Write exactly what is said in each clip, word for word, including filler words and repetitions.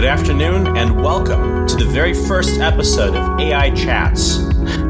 Good afternoon, and welcome to the very first episode of A I Chats.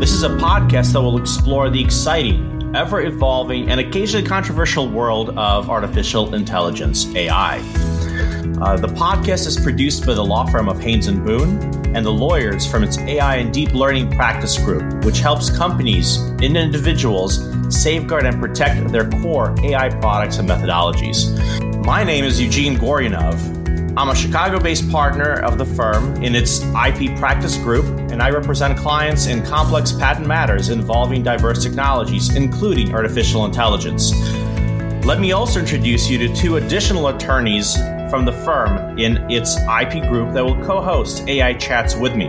This is a podcast that will explore the exciting, ever-evolving, and occasionally controversial world of artificial intelligence, A I. Uh, the podcast is produced by the law firm of Haynes and Boone and the lawyers from its A I and Deep Learning Practice Group, which helps companies and individuals safeguard and protect their core A I products and methodologies. My name is Eugene Goryunov. I'm a Chicago-based partner of the firm in its I P practice group, and I represent clients in complex patent matters involving diverse technologies, including artificial intelligence. Let me also introduce you to two additional attorneys from the firm in its I P group that will co-host A I Chats with me.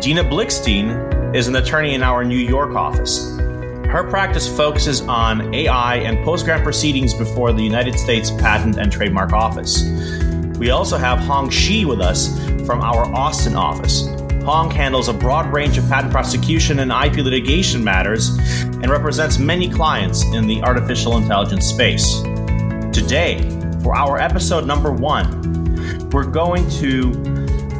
Dina Blikshteyn is an attorney in our New York office. Her practice focuses on A I and post-grant proceedings before the United States Patent and Trademark Office. We also have Hong Shi with us from our Austin office. Hong handles a broad range of patent prosecution and I P litigation matters and represents many clients in the artificial intelligence space. Today, for our episode number one, we're going to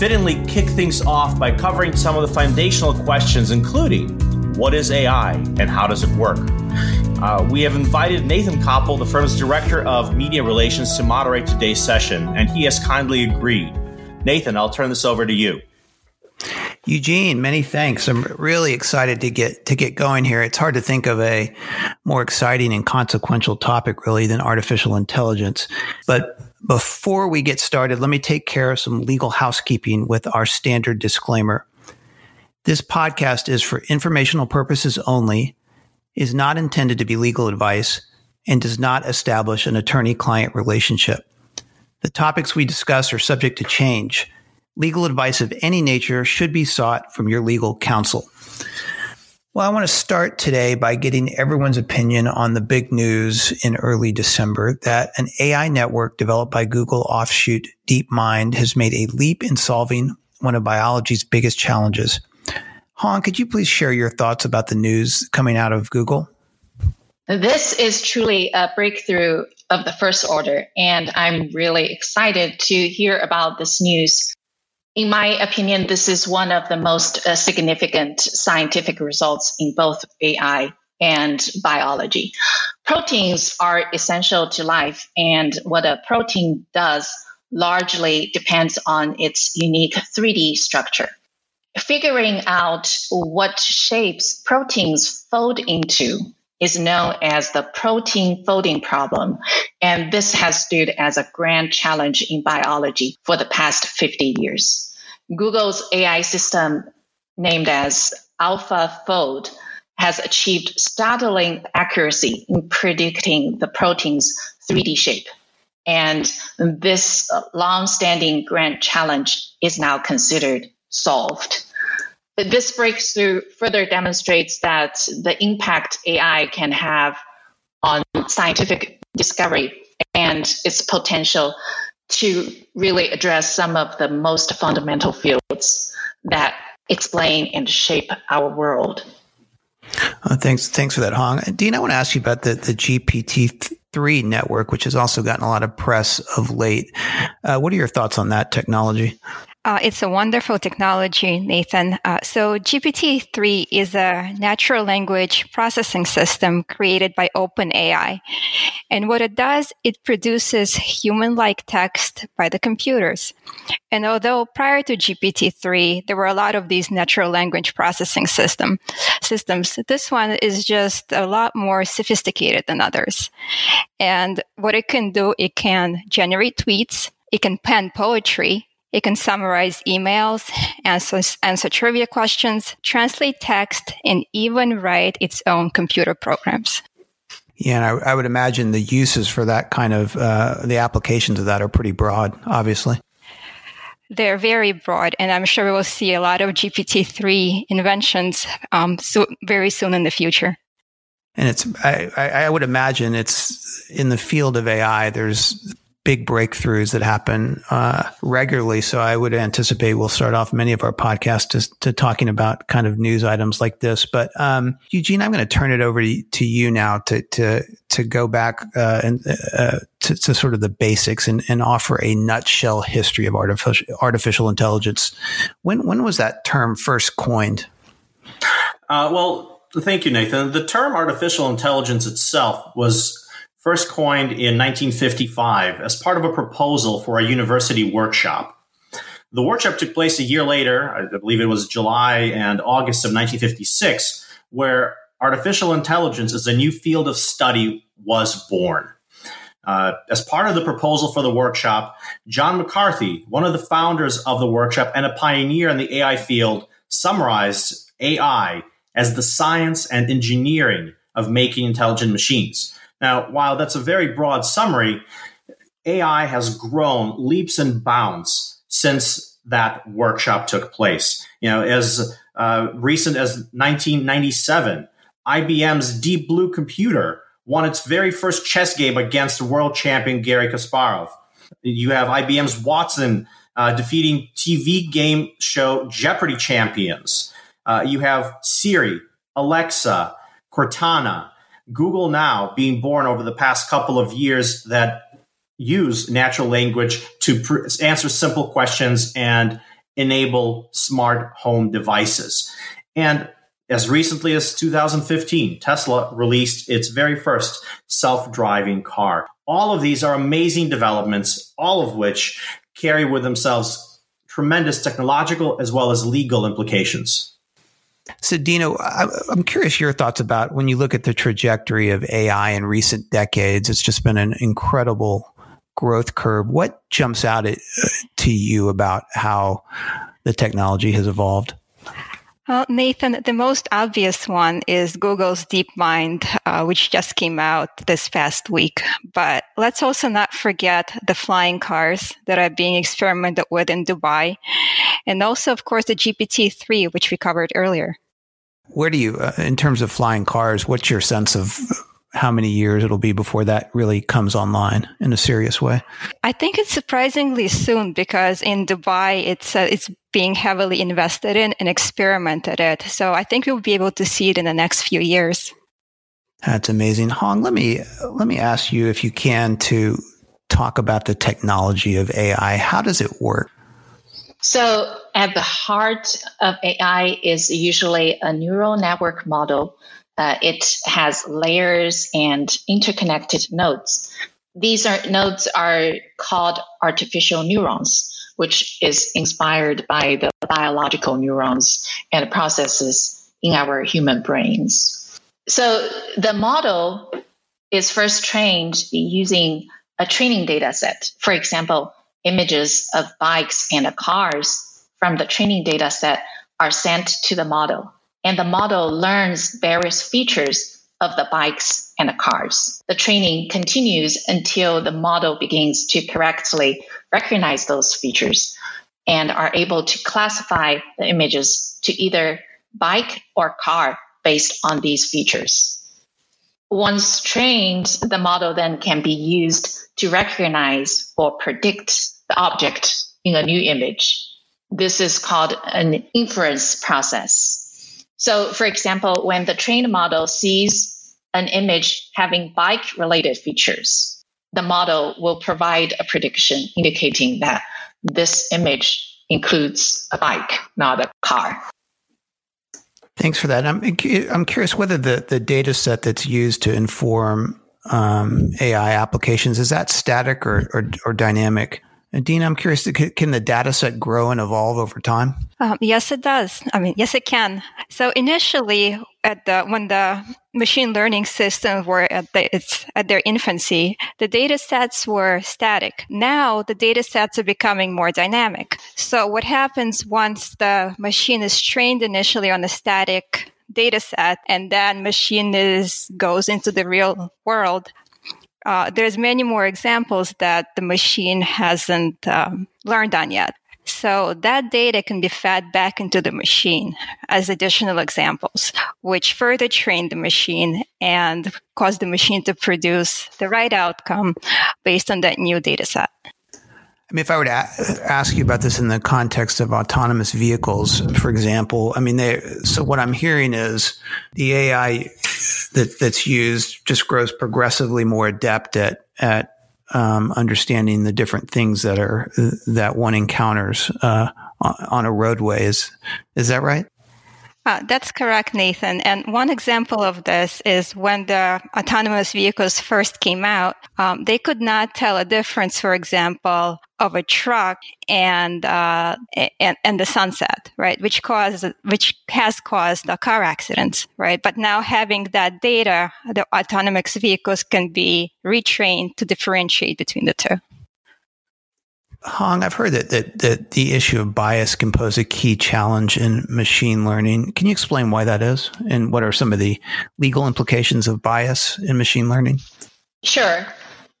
fittingly kick things off by covering some of the foundational questions, including what is A I and how does it work? Uh, we have invited Nathan Koppel, the firm's Director of Media Relations, to moderate today's session, and he has kindly agreed. Nathan, I'll turn this over to you. Eugene, many thanks. I'm really excited to get to get going here. It's hard to think of a more exciting and consequential topic, really, than artificial intelligence. But before we get started, let me take care of some legal housekeeping with our standard disclaimer. This podcast is for informational purposes only, is not intended to be legal advice, and does not establish an attorney-client relationship. The topics we discuss are subject to change. Legal advice of any nature should be sought from your legal counsel. Well, I want to start today by getting everyone's opinion on the big news in early December that an A I network developed by Google offshoot DeepMind has made a leap in solving one of biology's biggest challenges. Hong, could you please share your thoughts about the news coming out of Google? This is truly a breakthrough of the first order, and I'm really excited to hear about this news. In my opinion, this is one of the most uh, significant scientific results in both A I and biology. Proteins are essential to life, and what a protein does largely depends on its unique three D structure. Figuring out what shapes proteins fold into is known as the protein folding problem, and this has stood as a grand challenge in biology for the past fifty years. Google's A I system, named as AlphaFold, has achieved startling accuracy in predicting the protein's three D shape, and this long-standing grand challenge is now considered solved. This breakthrough further demonstrates that the impact A I can have on scientific discovery and its potential to really address some of the most fundamental fields that explain and shape our world. Uh, thanks, thanks for that, Hong. Dean, I want to ask you about the, the G P T three network, which has also gotten a lot of press of late. Uh, what are your thoughts on that technology? Uh, it's a wonderful technology, Nathan. Uh, so G P T three is a natural language processing system created by OpenAI. And what it does, it produces human-like text by the computers. And although prior to G P T three, there were a lot of these natural language processing system systems, this one is just a lot more sophisticated than others. And what it can do, it can generate tweets, it can pen poetry, it can summarize emails, answer, answer trivia questions, translate text, and even write its own computer programs. Yeah, and I, I would imagine the uses for that kind of, uh, the applications of that are pretty broad, obviously. They're very broad, and I'm sure we will see a lot of G P T three inventions um, so very soon in the future. And it's, I, I would imagine it's in the field of A I, there's big breakthroughs that happen uh, regularly. So I would anticipate we'll start off many of our podcasts to, to talking about kind of news items like this. But um, Eugene, I'm going to turn it over to, to you now to to to go back uh, and uh, to, to sort of the basics and, and offer a nutshell history of artificial artificial intelligence. When when was that term first coined? Uh, well, thank you, Nathan. The term artificial intelligence itself was first coined in nineteen fifty-five as part of a proposal for a university workshop. The workshop took place a year later, I believe it was July and August of nineteen fifty-six, where artificial intelligence as a new field of study was born. Uh, as part of the proposal for the workshop, John McCarthy, one of the founders of the workshop and a pioneer in the A I field, summarized A I as the science and engineering of making intelligent machines. Now, while that's a very broad summary, A I has grown leaps and bounds since that workshop took place. You know, as uh, recent as nineteen ninety-seven, I B M's Deep Blue computer won its very first chess game against world champion Gary Kasparov. You have I B M's Watson uh, defeating T V game show Jeopardy champions. Uh, you have Siri, Alexa, Cortana, Google Now being born over the past couple of years that use natural language to pr- answer simple questions and enable smart home devices. And as recently as two thousand fifteen, Tesla released its very first self-driving car. All of these are amazing developments, all of which carry with themselves tremendous technological as well as legal implications. So, Dino, I'm curious your thoughts about when you look at the trajectory of A I in recent decades. It's just been an incredible growth curve. What jumps out at, to you about how the technology has evolved? Well, Nathan, the most obvious one is Google's DeepMind, uh, which just came out this past week. But let's also not forget the flying cars that are being experimented with in Dubai. And also, of course, the G P T three, which we covered earlier. Where do you, uh, in terms of flying cars, what's your sense of how many years it'll be before that really comes online in a serious way? I think it's surprisingly soon, because in Dubai, it's uh, it's being heavily invested in and experimented at. So I think we'll be able to see it in the next few years. That's amazing. Hong, let me let me ask you, if you can, to talk about the technology of A I. How does it work? So at the heart of A I is usually a neural network model. Uh, it has layers and interconnected nodes. These are nodes are called artificial neurons, which is inspired by the biological neurons and processes in our human brains. So the model is first trained using a training data set. For example, images of bikes and cars from the training data set are sent to the model. And the model learns various features of the bikes and the cars. The training continues until the model begins to correctly recognize those features and are able to classify the images to either bike or car based on these features. Once trained, the model then can be used to recognize or predict the object in a new image. This is called an inference process. So, for example, when the trained model sees an image having bike-related features, the model will provide a prediction indicating that this image includes a bike, not a car. Thanks for that. I'm I'm curious whether the, the data set that's used to inform um, A I applications, is that static or or, or dynamic? And Dina, I'm curious, can the data set grow and evolve over time? Um, yes, it does. I mean, yes, it can. So initially, at the, when the machine learning systems were at, the, it's at their infancy, the data sets were static. Now, the data sets are becoming more dynamic. So what happens once the machine is trained initially on a static data set, and then machine is goes into the real world, Uh, there's many more examples that the machine hasn't um, learned on yet. So that data can be fed back into the machine as additional examples, which further train the machine and cause the machine to produce the right outcome based on that new data set. I mean, if I were to a- ask you about this in the context of autonomous vehicles, for example, I mean, they, so what I'm hearing is the A I that, that's used just grows progressively more adept at, at um, understanding the different things that are, that one encounters uh, on a roadway. Is, is that right? Uh, that's correct, Nathan. And one example of this is when the autonomous vehicles first came out, um, they could not tell a difference, for example, of a truck and, uh, and, and the sunset, right? Which caused, which has caused the car accidents, right? But now having that data, the autonomous vehicles can be retrained to differentiate between the two. Hong, I've heard that, that that the issue of bias can pose a key challenge in machine learning. Can you explain why that is, and what are some of the legal implications of bias in machine learning? Sure.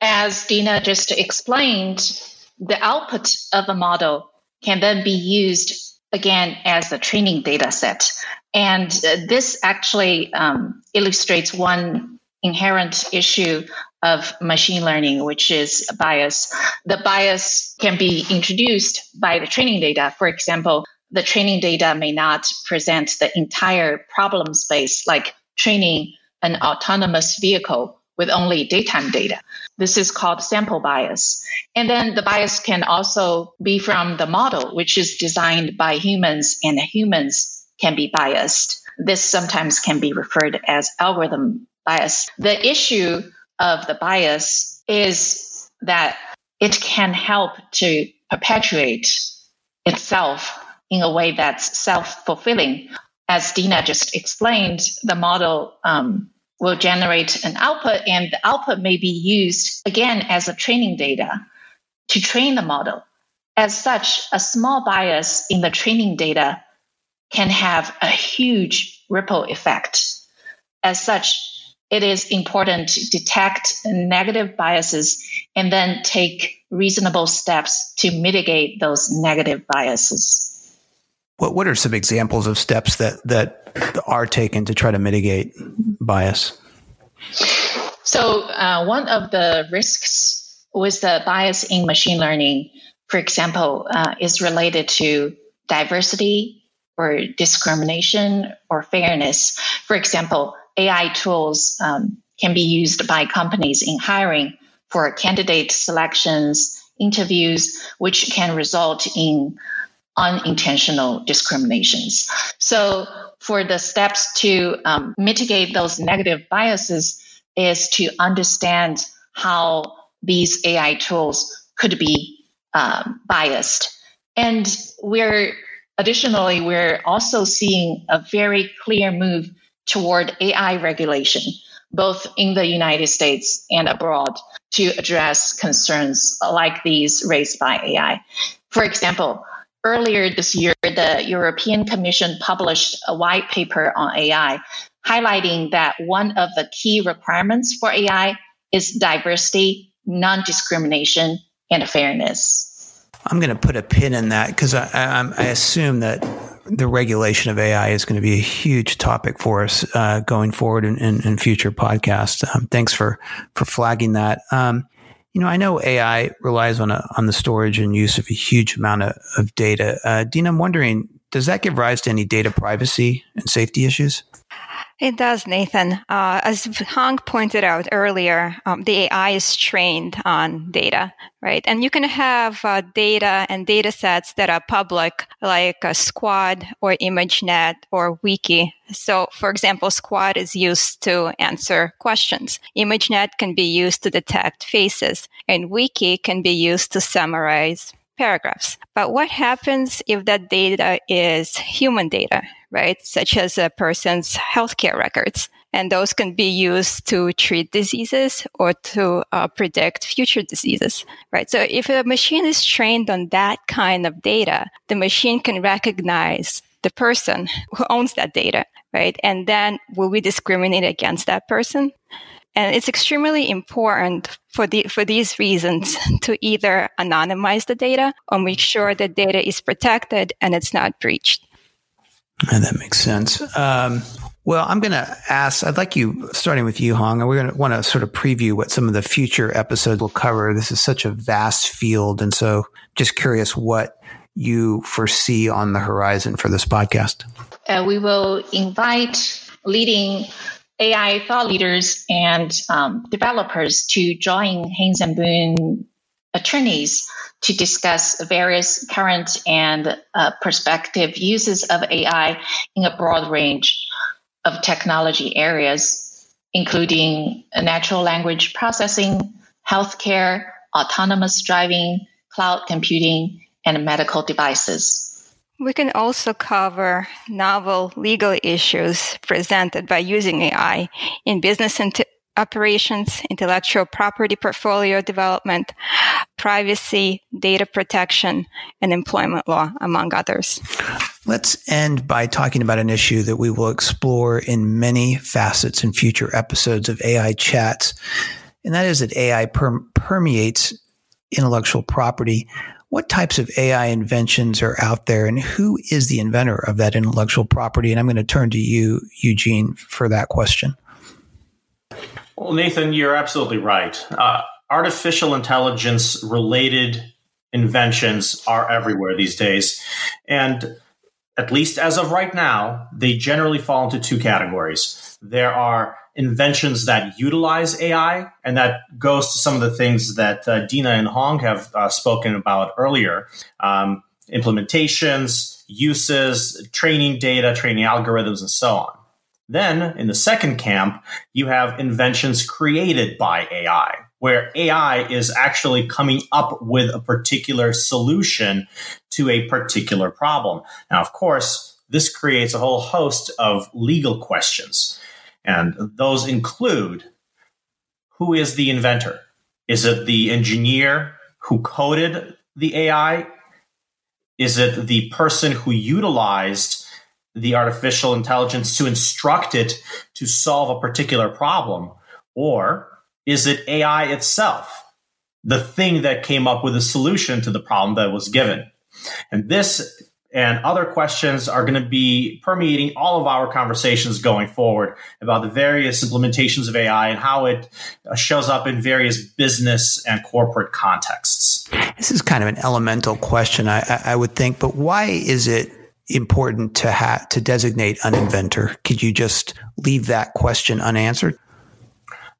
As Dina just explained, the output of a model can then be used again as a training data set. And this actually um, illustrates one inherent issue of machine learning, which is bias. The bias can be introduced by the training data. For example, the training data may not present the entire problem space, like training an autonomous vehicle with only daytime data. This is called sample bias. And then the bias can also be from the model, which is designed by humans, and humans can be biased. This sometimes can be referred as algorithm bias. The issue of the bias is that it can help to perpetuate itself in a way that's self-fulfilling. As Dina just explained, the model um, will generate an output, and the output may be used again as a training data to train the model. As such, a small bias in the training data can have a huge ripple effect. As such, it is important to detect negative biases and then take reasonable steps to mitigate those negative biases. What What are some examples of steps that, that are taken to try to mitigate bias? So uh, one of the risks with the bias in machine learning, for example, uh, is related to diversity or discrimination or fairness. For example, A I tools um, can be used by companies in hiring for candidate selections, interviews, which can result in unintentional discriminations. So for the steps to um, mitigate those negative biases is to understand how these A I tools could be um, biased. And we're additionally, we're also seeing a very clear move toward A I regulation, both in the United States and abroad, to address concerns like these raised by A I. For example, earlier this year, the European Commission published a white paper on A I, highlighting that one of the key requirements for A I is diversity, non-discrimination, and fairness. I'm going to put a pin in that because I, I, I assume that the regulation of A I is going to be a huge topic for us uh, going forward in, in, in future podcasts. Um, thanks for, for flagging that. Um, you know, I know A I relies on a, on the storage and use of a huge amount of, of data. Uh, Dina, I'm wondering, does that give rise to any data privacy and safety issues? It does, Nathan. Uh, as Hong pointed out earlier, um, the A I is trained on data, right? And you can have uh, data and data sets that are public, like uh, Squad or ImageNet or Wiki. So, for example, Squad is used to answer questions. ImageNet can be used to detect faces, and Wiki can be used to summarize paragraphs. But what happens if that data is human data, right? Such as a person's healthcare records. And those can be used to treat diseases or to uh, predict future diseases, right? So if a machine is trained on that kind of data, the machine can recognize the person who owns that data, right? And then will we discriminate against that person? And it's extremely important for the, for these reasons to either anonymize the data or make sure the data is protected and it's not breached. And that makes sense. Um, well, I'm going to ask, I'd like you, starting with you, Hong, and we're going to want to sort of preview what some of the future episodes will cover. This is such a vast field. And so just curious what you foresee on the horizon for this podcast. Uh, we will invite leading A I thought leaders and um, developers to join Haynes and Boone attorneys to discuss various current and uh, prospective uses of A I in a broad range of technology areas, including natural language processing, healthcare, autonomous driving, cloud computing, and medical devices. We can also cover novel legal issues presented by using A I in business int- operations, intellectual property portfolio development, privacy, data protection, and employment law, among others. Let's end by talking about an issue that we will explore in many facets in future episodes of A I Chats, and that is that A I per- permeates intellectual property. What types of A I inventions are out there, and who is the inventor of that intellectual property? And I'm going to turn to you, Eugene, for that question. Well, Nathan, you're absolutely right. Uh, artificial intelligence-related inventions are everywhere these days. And at least as of right now, they generally fall into two categories. There are inventions that utilize A I, and that goes to some of the things that uh, Dina and Hong have uh, spoken about earlier. Um, implementations, uses, training data, training algorithms, and so on. Then, in the second camp, you have inventions created by A I, where A I is actually coming up with a particular solution to a particular problem. Now, of course, this creates a whole host of legal questions. And those include, who is the inventor? Is it the engineer who coded the A I? Is it the person who utilized the artificial intelligence to instruct it to solve a particular problem? Or is it A I itself, the thing that came up with a solution to the problem that was given? And this and other questions are going to be permeating all of our conversations going forward about the various implementations of A I and how it shows up in various business and corporate contexts. This is kind of an elemental question, I, I would think, but why is it important to ha- to designate an inventor? Could you just leave that question unanswered?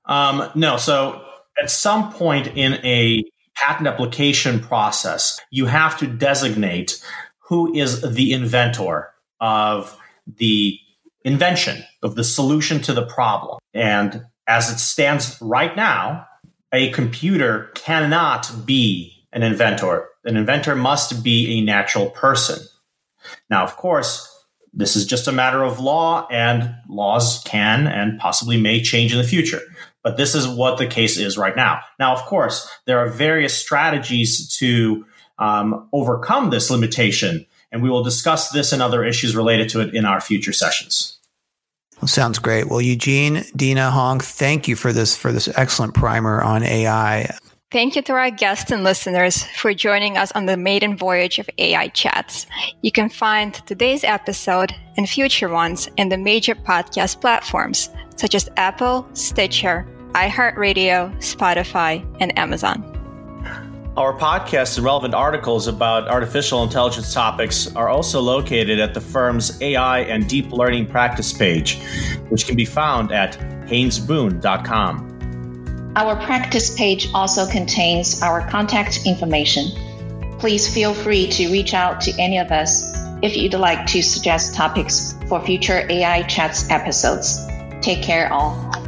Um, no. So at some point in a patent application process, you have to designate who is the inventor of the invention, of the solution to the problem. And as it stands right now, a computer cannot be an inventor. An inventor must be a natural person. Now, of course, this is just a matter of law, and laws can and possibly may change in the future. But this is what the case is right now. Now, of course, there are various strategies to Um, overcome this limitation, and we will discuss this and other issues related to it in our future sessions. Well, sounds great. Well, Eugene, Dina, Hong, thank you for this for this excellent primer on A I. Thank you to our guests and listeners for joining us on the maiden voyage of A I Chats. You can find today's episode and future ones in the major podcast platforms such as Apple, Stitcher, iHeartRadio, Spotify, and Amazon. Our podcasts and relevant articles about artificial intelligence topics are also located at the firm's A I and Deep Learning practice page, which can be found at haynes boone dot com. Our practice page also contains our contact information. Please feel free to reach out to any of us if you'd like to suggest topics for future A I Chats episodes. Take care, all.